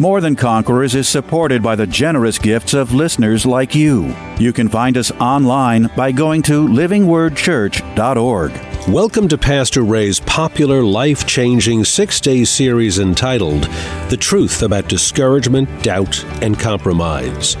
More Than Conquerors is supported by the generous gifts of listeners like you. You can find us online by going to livingwordchurch.org. Welcome to Pastor Ray's popular, life-changing six-day series entitled The Truth About Discouragement, Doubt, and Compromise.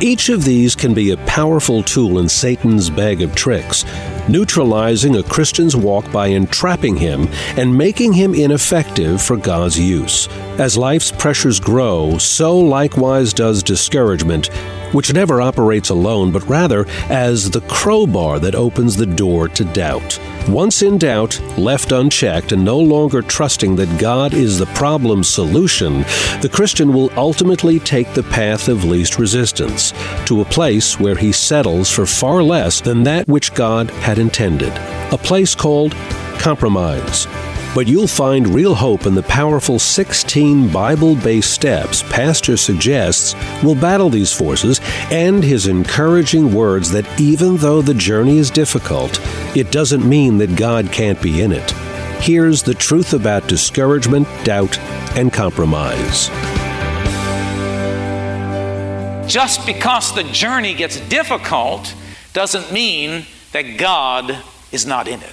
Each of these can be a powerful tool in Satan's bag of tricks, neutralizing a Christian's walk by entrapping him and making him ineffective for God's use. As life's pressures grow, so likewise does discouragement, which never operates alone, but rather as the crowbar that opens the door to doubt. Once in doubt, left unchecked, and no longer trusting that God is the problem solution, the Christian will ultimately take the path of least resistance to a place where he settles for far less than that which God had intended, a place called compromise. But you'll find real hope in the powerful 16 Bible-based steps Pastor suggests will battle these forces and his encouraging words that even though the journey is difficult, it doesn't mean that God can't be in it. Here's the truth about discouragement, doubt, and compromise. Just because the journey gets difficult doesn't mean that God is not in it.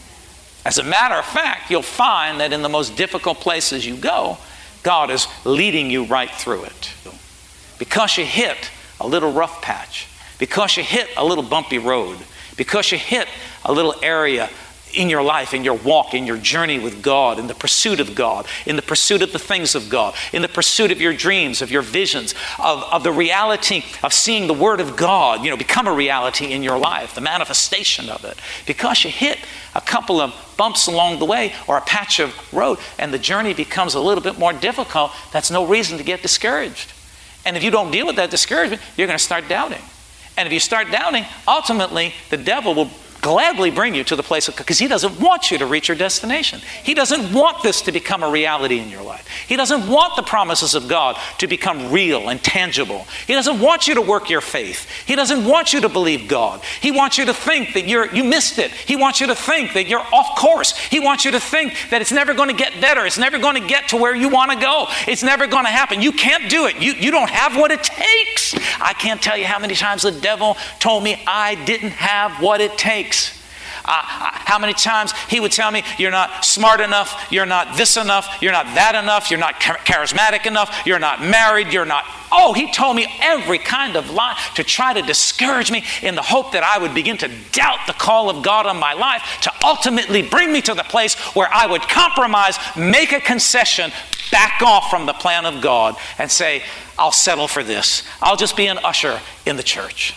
As a matter of fact, you'll find that in the most difficult places you go, God is leading you right through it. Because you hit a little rough patch, because you hit a little bumpy road, because you hit a little area in your life, in your walk, in your journey with God, in the pursuit of God, in the pursuit of the things of God, in the pursuit of your dreams, of your visions, of the reality of seeing the Word of God, become a reality in your life, the manifestation of it. Because you hit a couple of bumps along the way or a patch of road and the journey becomes a little bit more difficult, that's no reason to get discouraged. And if you don't deal with that discouragement, you're going to start doubting. And if you start doubting, ultimately the devil will gladly bring you to the place of, because he doesn't want you to reach your destination. He doesn't want this to become a reality in your life. He doesn't want the promises of God to become real and tangible. He doesn't want you to work your faith. He doesn't want you to believe God. He wants you to think that you missed it. He wants you to think that you're off course. He wants you to think that it's never going to get better. It's never going to get to where you want to go. It's never going to happen. You can't do it. You don't have what it takes. I can't tell you how many times the devil told me I didn't have what it takes. How many times he would tell me, you're not smart enough, you're not this enough, you're not that enough, you're not charismatic enough, you're not married, you're not... Oh, he told me every kind of lie to try to discourage me in the hope that I would begin to doubt the call of God on my life to ultimately bring me to the place where I would compromise, make a concession, back off from the plan of God and say, I'll settle for this. I'll just be an usher in the church.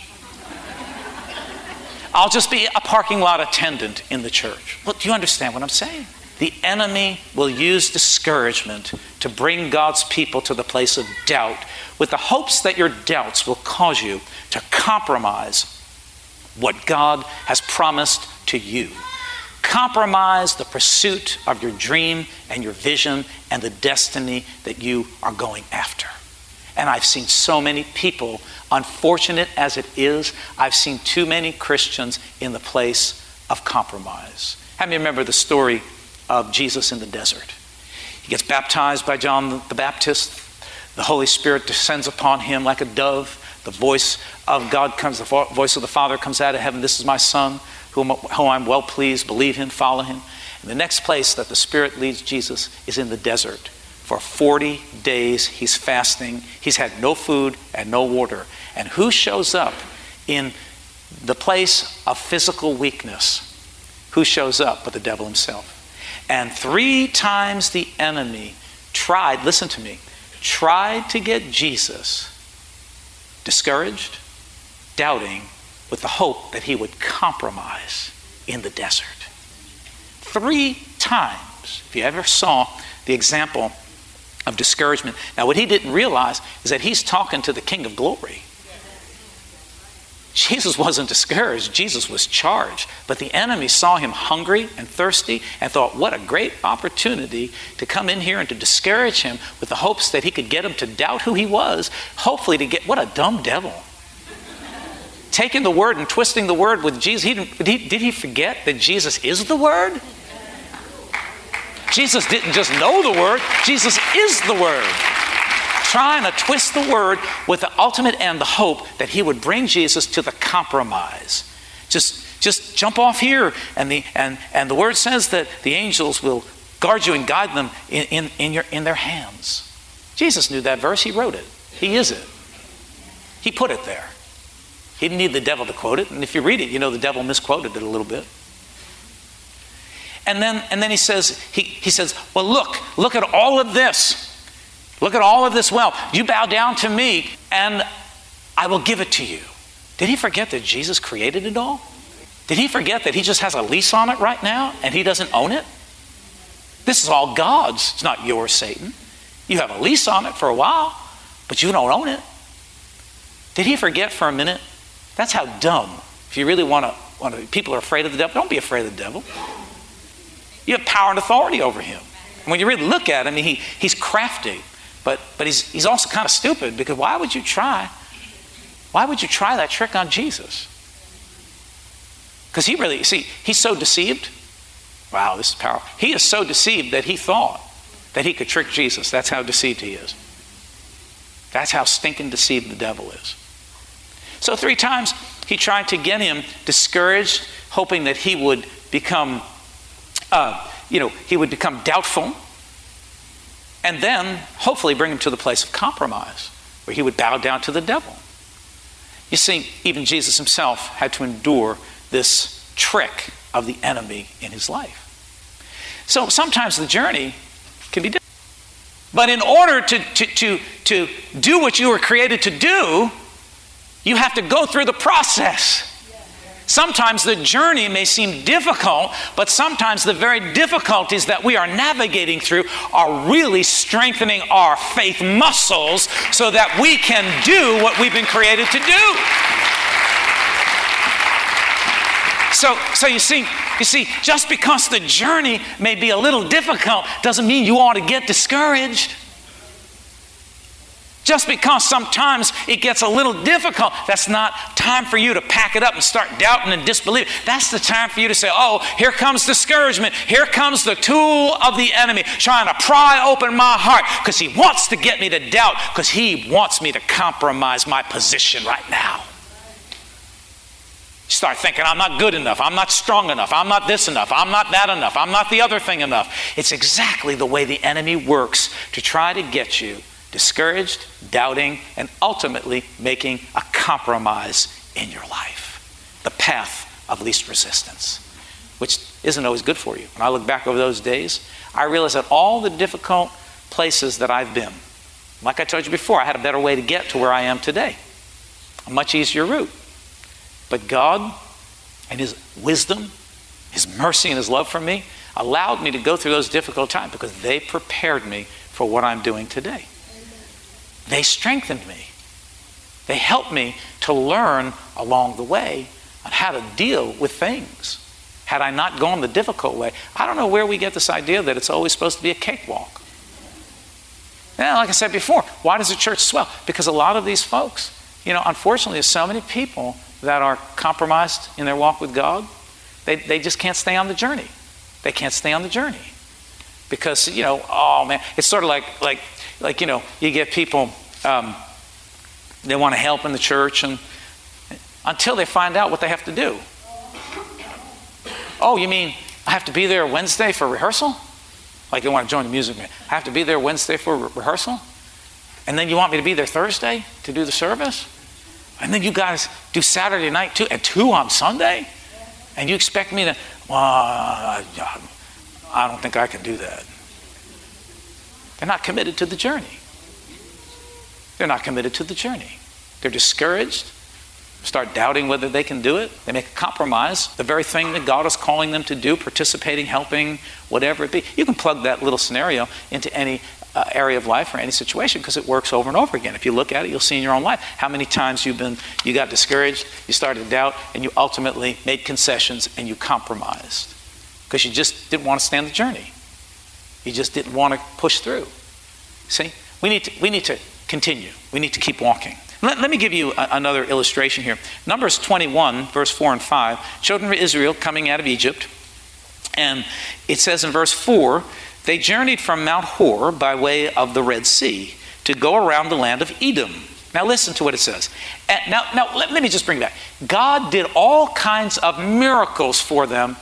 I'll just be a parking lot attendant in the church. Well, do you understand what I'm saying? The enemy will use discouragement to bring God's people to the place of doubt with the hopes that your doubts will cause you to compromise what God has promised to you. Compromise the pursuit of your dream and your vision and the destiny that you are going after. And I've seen so many people, unfortunate as it is, I've seen too many Christians in the place of compromise. How many remember the story of Jesus in the desert? He gets baptized by John the Baptist. The Holy Spirit descends upon him like a dove. The voice of God comes, the voice of the Father comes out of heaven. This is my Son, whom I'm well pleased. Believe him, follow him. And the next place that the Spirit leads Jesus is in the desert. For 40 days, he's fasting. He's had no food and no water. And who shows up in the place of physical weakness? Who shows up but the devil himself? And 3 times the enemy tried, listen to me, tried to get Jesus discouraged, doubting, with the hope that he would compromise in the desert. 3 times. If you ever saw the example of discouragement. Now, what he didn't realize is that he's talking to the King of Glory. Jesus wasn't discouraged. Jesus was charged. But the enemy saw him hungry and thirsty and thought, what a great opportunity to come in here and to discourage him with the hopes that he could get him to doubt who he was, hopefully to get, what a dumb devil. Taking the word and twisting the word with Jesus. Did he forget that Jesus is the word? Jesus didn't just know the word. Jesus is the word. Trying to twist the word with the ultimate end, the hope that he would bring Jesus to the compromise. Just jump off here, and the word says that the angels will guard you and guide them in their hands. Jesus knew that verse. He wrote it. He is it. He put it there. He didn't need the devil to quote it. And if you read it, you know the devil misquoted it a little bit. And then he says, well, look at all of this. Look at all of this wealth. You bow down to me and I will give it to you. Did he forget that Jesus created it all? Did he forget that he just has a lease on it right now and he doesn't own it? This is all God's. It's not yours, Satan. You have a lease on it for a while, but you don't own it. Did he forget for a minute? That's how dumb. If you really want to, people are afraid of the devil. Don't be afraid of the devil. You have power and authority over him. And when you really look at him, he's crafty. But he's also kind of stupid, because why would you try? Why would you try that trick on Jesus? Because he's so deceived. Wow, this is powerful. He is so deceived that he thought that he could trick Jesus. That's how deceived he is. That's how stinking deceived the devil is. So 3 times he tried to get him discouraged, hoping that he would become, doubtful. And then, hopefully, bring him to the place of compromise, where he would bow down to the devil. You see, even Jesus himself had to endure this trick of the enemy in his life. So sometimes the journey can be difficult. But in order to do what you were created to do, you have to go through the process. Sometimes the journey may seem difficult, but sometimes the very difficulties that we are navigating through are really strengthening our faith muscles so that we can do what we've been created to do. So you see, just because the journey may be a little difficult doesn't mean you ought to get discouraged. Just because sometimes it gets a little difficult, that's not time for you to pack it up and start doubting and disbelieving. That's the time for you to say, oh, here comes discouragement. Here comes the tool of the enemy trying to pry open my heart, because he wants to get me to doubt, because he wants me to compromise my position right now. Start thinking, I'm not good enough. I'm not strong enough. I'm not this enough. I'm not that enough. I'm not the other thing enough. It's exactly the way the enemy works to try to get you discouraged, doubting, and ultimately making a compromise in your life. The path of least resistance, which isn't always good for you. When I look back over those days, I realize that all the difficult places that I've been, like I told you before, I had a better way to get to where I am today. A much easier route. But God and his wisdom, his mercy and his love for me allowed me to go through those difficult times because they prepared me for what I'm doing today. They strengthened me. They helped me to learn along the way on how to deal with things. Had I not gone the difficult way, I don't know where we get this idea that it's always supposed to be a cakewalk. Now, like I said before, why does the church swell? Because a lot of these folks, unfortunately, there's so many people that are compromised in their walk with God. They just can't stay on the journey. They can't stay on the journey. Because, oh man, it's sort of like you get people, they want to help in the church and until they find out what they have to do. Oh, you mean I have to be there Wednesday for rehearsal? Like they want to join the music band. I have to be there Wednesday for rehearsal? And then you want me to be there Thursday to do the service? And then you guys do Saturday night too, at 2 on Sunday? And you expect me to, well, I don't think I can do that. They're not committed to the journey. They're not committed to the journey. They're discouraged, start doubting whether they can do it. They make a compromise. The very thing that God is calling them to do, participating, helping, whatever it be. You can plug that little scenario into any area of life or any situation, because it works over and over again. If you look at it, you'll see in your own life how many times you got discouraged, you started to doubt, and you ultimately made concessions and you compromised because you just didn't want to stand the journey. You just didn't want to push through. See, we need to continue. We need to keep walking. Let me give you another illustration here. Numbers 21, verse 4 and 5, children of Israel coming out of Egypt. And it says in verse 4, they journeyed from Mount Hor by way of the Red Sea to go around the land of Edom. Now listen to what it says. Now let me just bring it back. God did all kinds of miracles for them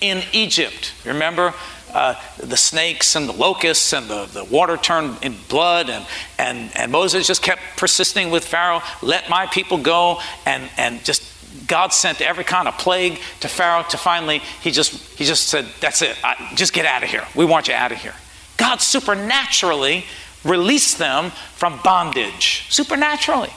in Egypt. Remember? The snakes and the locusts and the water turned in blood, and Moses just kept persisting with Pharaoh, let my people go, and just God sent every kind of plague to Pharaoh to finally he just said, that's it, just get out of here, we want you out of here. God supernaturally released them from bondage, supernaturally.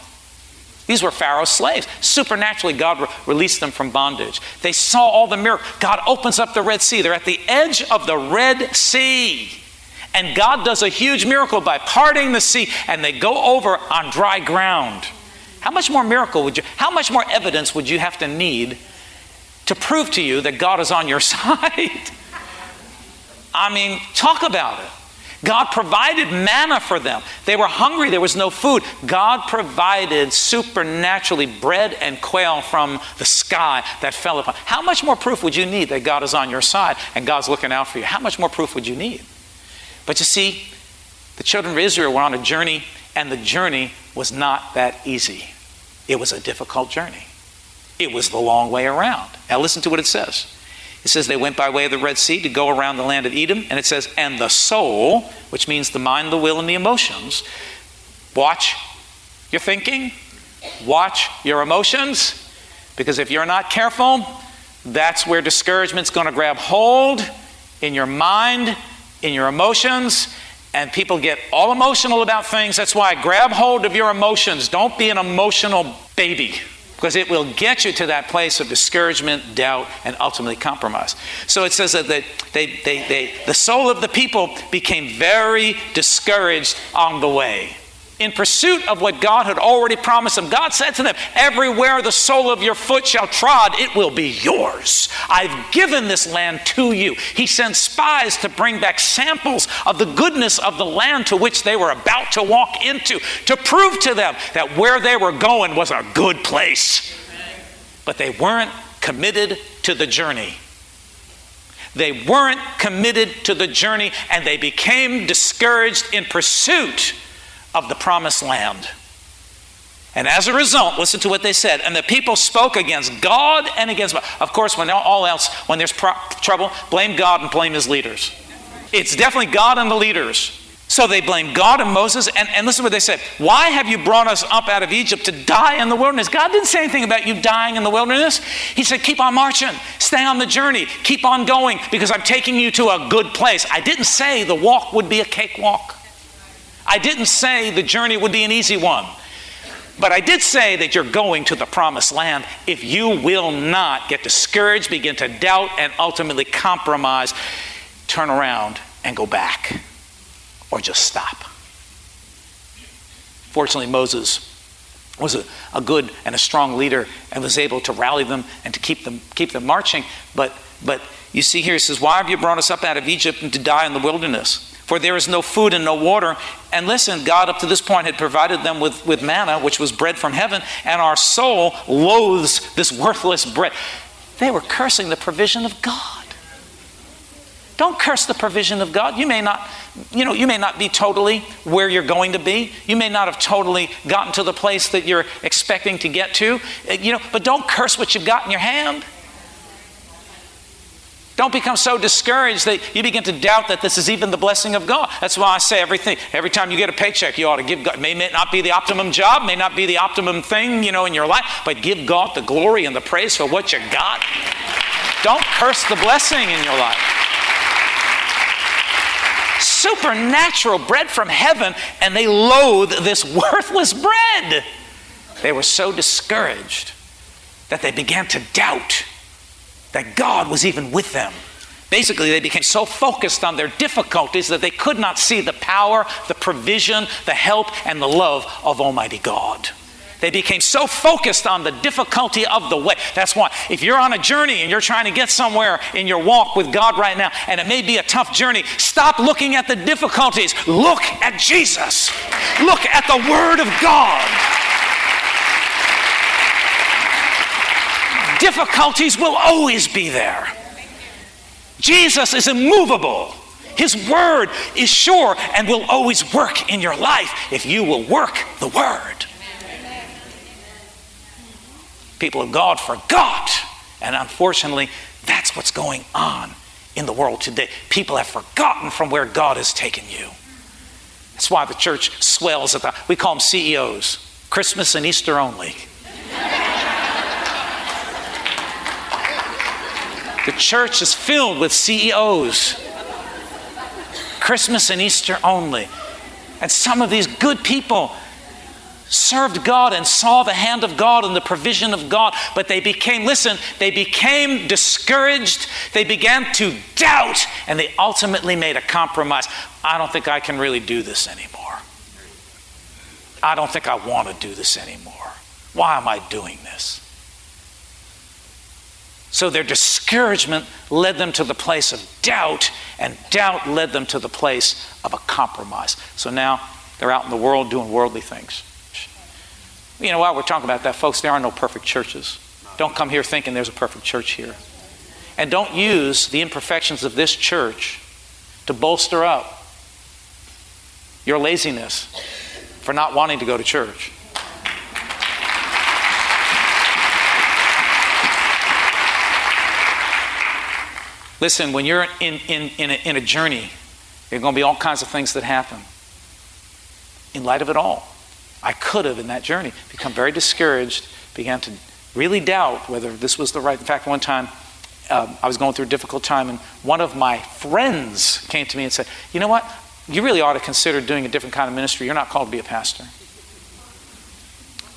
These were Pharaoh's slaves. Supernaturally, God released them from bondage. They saw all the miracles. God opens up the Red Sea. They're at the edge of the Red Sea. And God does a huge miracle by parting the sea, and they go over on dry ground. How much more evidence would you have to need to prove to you that God is on your side? I mean, talk about it. God provided manna for them. They were hungry. There was no food. God provided supernaturally bread and quail from the sky that fell upon. How much more proof would you need that God is on your side and God's looking out for you? How much more proof would you need? But you see, the children of Israel were on a journey, and the journey was not that easy. It was a difficult journey. It was the long way around. Now listen to what it says. It says they went by way of the Red Sea to go around the land of Edom. And it says, and the soul, which means the mind, the will, and the emotions. Watch your thinking. Watch your emotions. Because if you're not careful, that's where discouragement's going to grab hold in your mind, in your emotions. And people get all emotional about things. That's why grab hold of your emotions. Don't be an emotional baby, because it will get you to that place of discouragement, doubt, and ultimately compromise. So it says that the soul of the people became very discouraged on the way. In pursuit of what God had already promised them, God said to them, everywhere the sole of your foot shall trod, it will be yours. I've given this land to you. He sent spies to bring back samples of the goodness of the land to which they were about to walk into, to prove to them that where they were going was a good place. But they weren't committed to the journey. They weren't committed to the journey, and they became discouraged in pursuit of the promised land. And as a result, listen to what they said. And the people spoke against God and against... Of course, when there's trouble, blame God and blame his leaders. It's definitely God and the leaders. So they blamed God and Moses. And listen to what they said. Why have you brought us up out of Egypt to die in the wilderness? God didn't say anything about you dying in the wilderness. He said, keep on marching. Stay on the journey. Keep on going, because I'm taking you to a good place. I didn't say the walk would be a cakewalk. I didn't say the journey would be an easy one, but I did say that you're going to the promised land if you will not get discouraged, begin to doubt, and ultimately compromise, turn around and go back, or just stop. Fortunately, Moses was a good and a strong leader and was able to rally them and to keep them marching. But you see here, it says, why have you brought us up out of Egypt and to die in the wilderness? For there is no food and no water. And listen, God up to this point had provided them with manna, which was bread from heaven, and our soul loathes this worthless bread. They were cursing the provision of God. Don't curse the provision of God. You may not be totally where you're going to be. You may not have totally gotten to the place that you're expecting to get to. But don't curse what you've got in your hand. Don't become so discouraged that you begin to doubt that this is even the blessing of God. That's why I say every time you get a paycheck, you ought to give God. It may not be the optimum job, may not be the optimum thing, in your life, but give God the glory and the praise for what you got. Don't curse the blessing in your life. Supernatural bread from heaven, and they loathe this worthless bread. They were so discouraged that they began to doubt that God was even with them. Basically, they became so focused on their difficulties that they could not see the power, the provision, the help, and the love of Almighty God. They became so focused on the difficulty of the way. That's why if you're on a journey and you're trying to get somewhere in your walk with God right now, and it may be a tough journey, stop looking at the difficulties. Look at Jesus. Look at the Word of God. Difficulties will always be there. Jesus is immovable. His Word is sure and will always work in your life if you will work the Word. People of God forgot, and unfortunately, that's what's going on in the world today. People have forgotten from where God has taken you. That's why the church swells at the, we call them CEOs, Christmas and Easter only. The church is filled with CEOs, Christmas and Easter only. And some of these good people served God and saw the hand of God and the provision of God, but they became, listen, they became discouraged, they began to doubt, and they ultimately made a compromise. I don't think I can really do this anymore. I don't think I want to do this anymore. Why am I doing this? So their discouragement led them to the place of doubt, and doubt led them to the place of a compromise. So now they're out in the world doing worldly things. You know, while we're talking about that, folks, there are no perfect churches. Don't come here thinking there's a perfect church here. And don't use the imperfections of this church to bolster up your laziness for not wanting to go to church. Listen, when you're in a journey, there are going to be all kinds of things that happen. In light of it all, I could have, in that journey, become very discouraged, began to really doubt whether this was the right. In fact, one time, I was going through a difficult time, and one of my friends came to me and said, you know what, you really ought to consider doing a different kind of ministry. You're not called to be a pastor.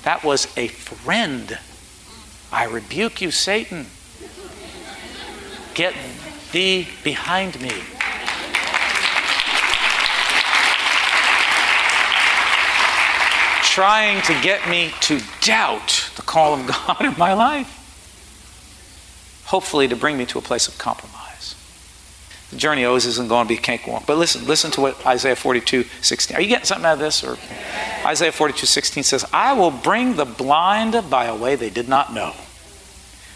That was a friend. I rebuke you, Satan. Get thee behind me. Trying to get me to doubt the call of God in my life. Hopefully to bring me to a place of compromise. The journey always isn't going to be cakewalk. But listen to what Isaiah 42:16. Are you getting something out of this? Or Isaiah 42:16 says, I will bring the blind by a way they did not know.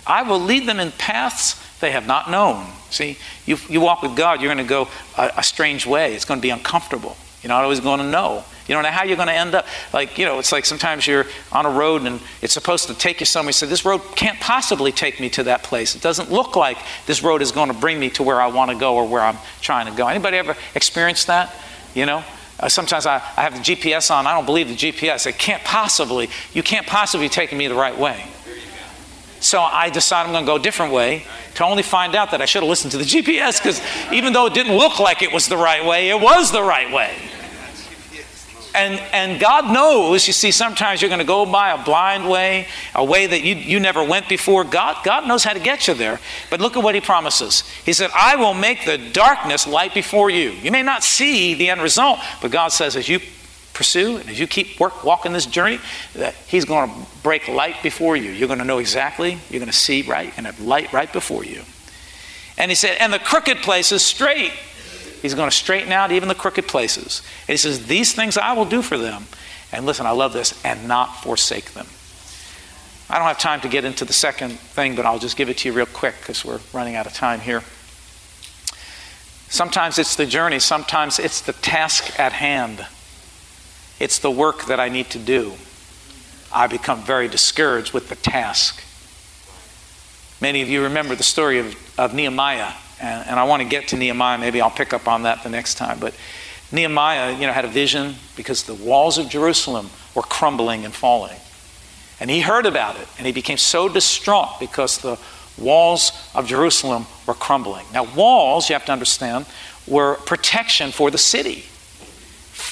I will lead them in paths they have not known. See, you walk with God, you're going to go a strange way. It's going to be uncomfortable. You're not always going to know. You don't know how you're going to end up. Like, you know, it's like sometimes you're on a road and it's supposed to take you somewhere. You say, this road can't possibly take me to that place. It doesn't look like this road is going to bring me to where I want to go or where I'm trying to go. Anybody ever experienced that? You know, sometimes I have the GPS on. I don't believe the GPS. It can't possibly, you can't possibly be taking me the right way. So I decide I'm going to go a different way to only find out that I should have listened to the GPS, because even though it didn't look like it was the right way, it was the right way. And God knows, you see, sometimes you're going to go by a blind way, a way that you never went before. God knows how to get you there. But look at what he promises. He said, I will make the darkness light before you. You may not see the end result, but God says as you pursue and as you keep walking this journey, that he's going to break light before you. You're going to know exactly. You're going to see right and have light right before you. And he said, and the crooked place is straight. He's going to straighten out even the crooked places. And he says, these things I will do for them. And listen, I love this, and not forsake them. I don't have time to get into the second thing, but I'll just give it to you real quick because we're running out of time here. Sometimes it's the journey. Sometimes it's the task at hand. It's the work that I need to do. I become very discouraged with the task. Many of you remember the story of Nehemiah. And I want to get to Nehemiah. Maybe I'll pick up on that the next time. But Nehemiah, you know, had a vision because the walls of Jerusalem were crumbling and falling. And he heard about it. And he became so distraught because the walls of Jerusalem were crumbling. Now, walls, you have to understand, were protection for the city.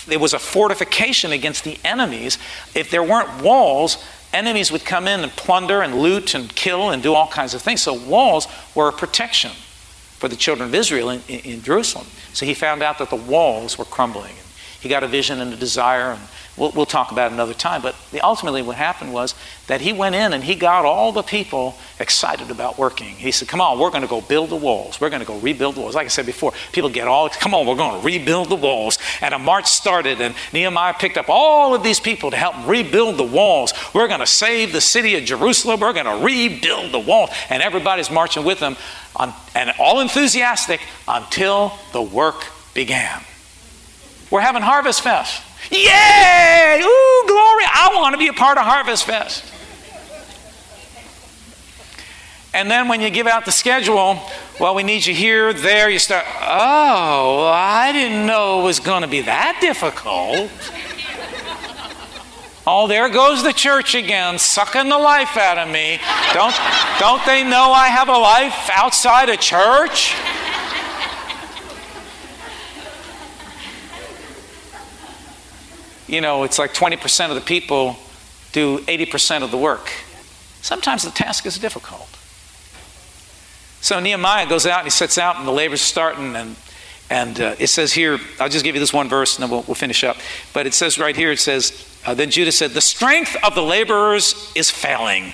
It was a fortification against the enemies. If there weren't walls, enemies would come in and plunder and loot and kill and do all kinds of things. So walls were a protection. for the children of Israel in Jerusalem. So he found out that the walls were crumbling. He got a vision and a desire, and we'll talk about it another time. But ultimately what happened was that he went in and he got all the people excited about working. He said, come on, we're going to go build the walls. We're going to go rebuild the walls. Like I said before, people get all, come on, we're going to rebuild the walls. And a march started, and Nehemiah picked up all of these people to help him rebuild the walls. We're going to save the city of Jerusalem. We're going to rebuild the walls. And everybody's marching with them, and all enthusiastic until the work began. We're having Harvest Fest. Yay! Ooh, glory! I want to be a part of Harvest Fest. And then when you give out the schedule, well, we need you here, there, you start, oh, I didn't know it was going to be that difficult. Oh, there goes the church again, sucking the life out of me. Don't they know I have a life outside of church? You know, it's like 20% of the people do 80% of the work. Sometimes the task is difficult. So Nehemiah goes out and he sets out and the labor's starting. And it says here, I'll just give you this one verse and then we'll finish up. But it says right here, it says, then Judah said, the strength of the laborers is failing.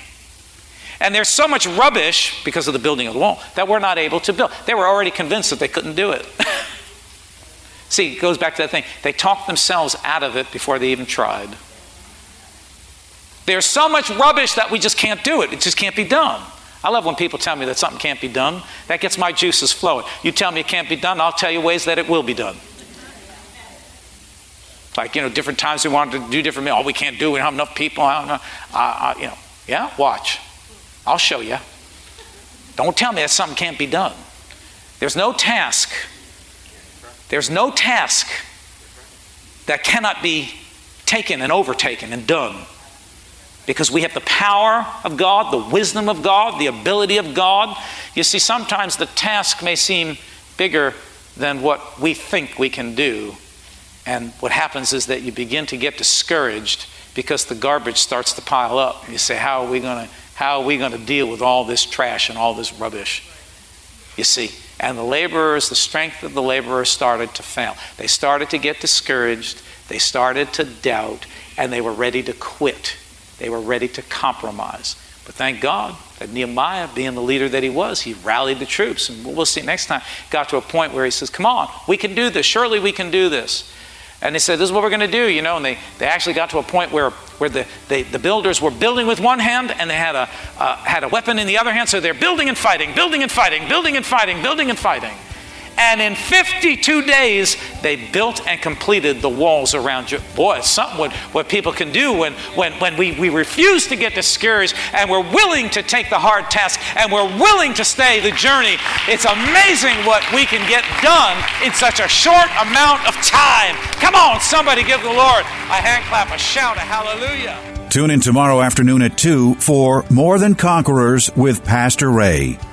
And there's so much rubbish because of the building of the wall that we're not able to build. They were already convinced that they couldn't do it. See, it goes back to that thing. They talked themselves out of it before they even tried. There's so much rubbish that we just can't do it. It just can't be done. I love when people tell me that something can't be done. That gets my juices flowing. You tell me it can't be done, I'll tell you ways that it will be done. Like, you know, different times we wanted to do different, oh, we can't do it, we don't have enough people, I don't know. You know, yeah, watch. I'll show you. Don't tell me that something can't be done. There's no task that cannot be taken and overtaken and done, because we have the power of God, the wisdom of God, the ability of God. You see, sometimes the task may seem bigger than what we think we can do. And what happens is that you begin to get discouraged because the garbage starts to pile up. You say, how are we going to deal with all this trash and all this rubbish? You see, and the laborers, the strength of the laborers started to fail. They started to get discouraged. They started to doubt, and they were ready to quit. They were ready to compromise. But thank God that Nehemiah, being the leader that he was, he rallied the troops. And we'll see next time, got to a point where he says, come on, we can do this. Surely we can do this. And they said, this is what we're going to do, you know. And they actually got to a point where the builders were building with one hand and they had a weapon in the other hand. So they're building and fighting. And in 52 days, they built and completed the walls around you. Boy, it's something what people can do when we refuse to get discouraged and we're willing to take the hard task and we're willing to stay the journey. It's amazing what we can get done in such a short amount of time. Come on, somebody give the Lord a hand clap, a shout, a hallelujah. Tune in tomorrow afternoon at 2 for More Than Conquerors with Pastor Ray.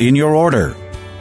in your order.